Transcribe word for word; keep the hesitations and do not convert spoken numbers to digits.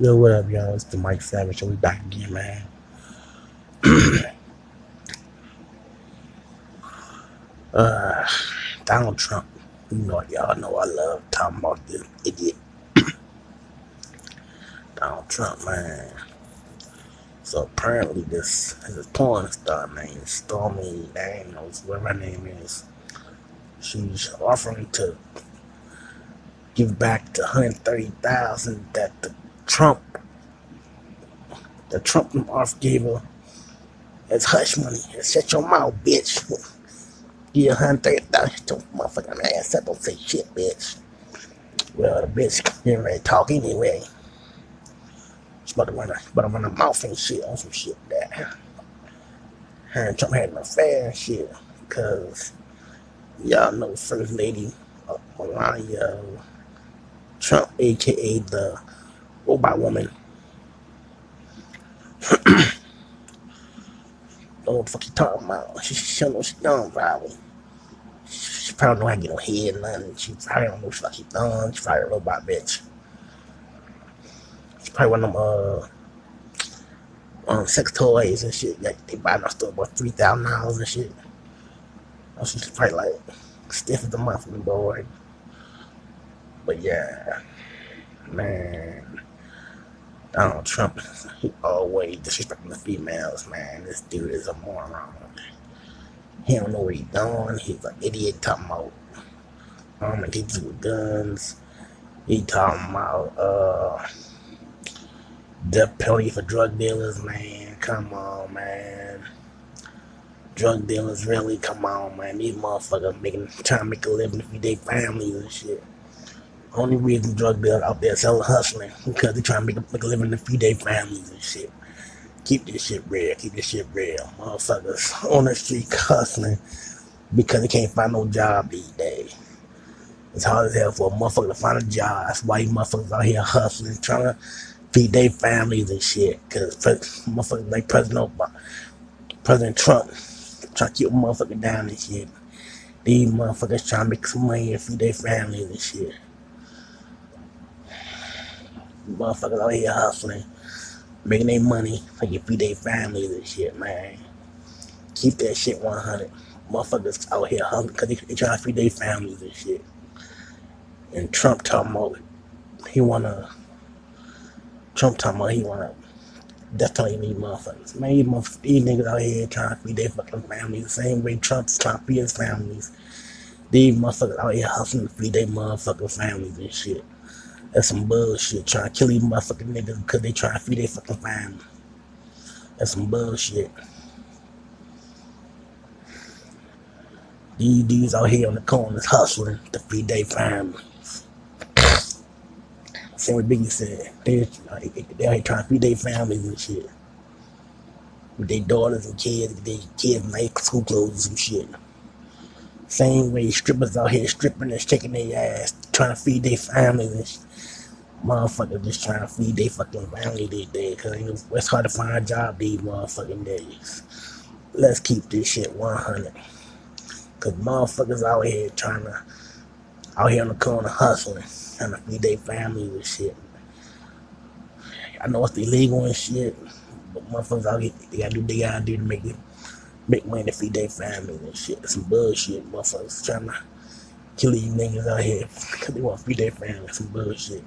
Yo, what up, y'all? It's the Mike Savage, and we back again, man. uh, Donald Trump. You know, y'all know I love talking about this idiot. Donald Trump, man. So apparently this is a porn star named Stormy Daniels, whatever her name is. She's offering to give back the one hundred thirty thousand dollars that the Trump, the Trump off gave her as hush money. Shut your mouth, bitch. Give her one hundred thirty thousand dollars to motherfucking ass up. Don't say shit, bitch. Well, the bitch didn't really talk anyway. She's about to run her, about to run her mouth and shit on some shit that her and Trump had an affair and shit, because y'all know First Lady uh, Melania Trump, aka the robot woman. Don't know what the fuck you talking about. She, she don't know what she's done, probably. She, she probably don't know how to get no head or nothing. She probably don't know what the fuck she's done. She's probably a robot bitch. She's probably one of them uh, um, sex toys and shit. Like, they buy in our store about three thousand dollars and shit. She's probably like stiff as the muffin, boy. But yeah, man, Donald Trump, he always disrespecting the females, man. This dude is a moron. He don't know what he's doing. He's an idiot talking about arming teachers with guns. He talking about uh, death penalty for drug dealers, man. Come on, man. Drug dealers, really? Come on, man. These motherfuckers making, trying to make a living to feed their families and shit. Only reason drug dealers out there selling hustling because they trying to make a, make a living to feed their families and shit. Keep this shit real. Keep this shit real. Motherfuckers on the street hustling because they can't find no job these days. It's hard as hell for a motherfucker to find a job. That's why you motherfuckers out here hustling, trying to feed their families and shit. Because motherfuckers like President Obama, President Trump, trying to keep a motherfucker down and shit. These motherfuckers trying to make some money and feed their families and shit. Motherfuckers out here hustling, making their money so they feed their families and shit, man. Keep that shit one hundred. Motherfuckers out here hustling because they, they trying to feed their families and shit. And Trump talking about he wanna, Trump talking about he wanna death penalty these motherfuckers. Man, these motherfuckers, these niggas out here trying to feed their fucking families the same way Trump's trying to feed his families. These motherfuckers out here hustling to feed their motherfucking families and shit. That's some bullshit. Trying to kill these motherfucking niggas because they trying to feed their fucking family. That's some bullshit. These dudes out here on the corners hustling to feed their families. Same with Biggie said. They, they out here trying to feed their families and shit. With their daughters and kids, their kids like school clothes and shit. Same way strippers out here stripping and shaking their ass, trying to feed their families and shit. Motherfuckers just trying to feed their fucking family these days, because it's hard to find a job these motherfucking days. Let's keep this shit one hundred. Because motherfuckers out here trying to, out here on the corner hustling, trying to feed their families and shit. I know it's illegal and shit, but motherfuckers out here, they gotta do what they gotta do to make it, make money to feed their families and shit. That's some bullshit, motherfuckers trying to kill these niggas out here because they want to feed their families. Some bullshit.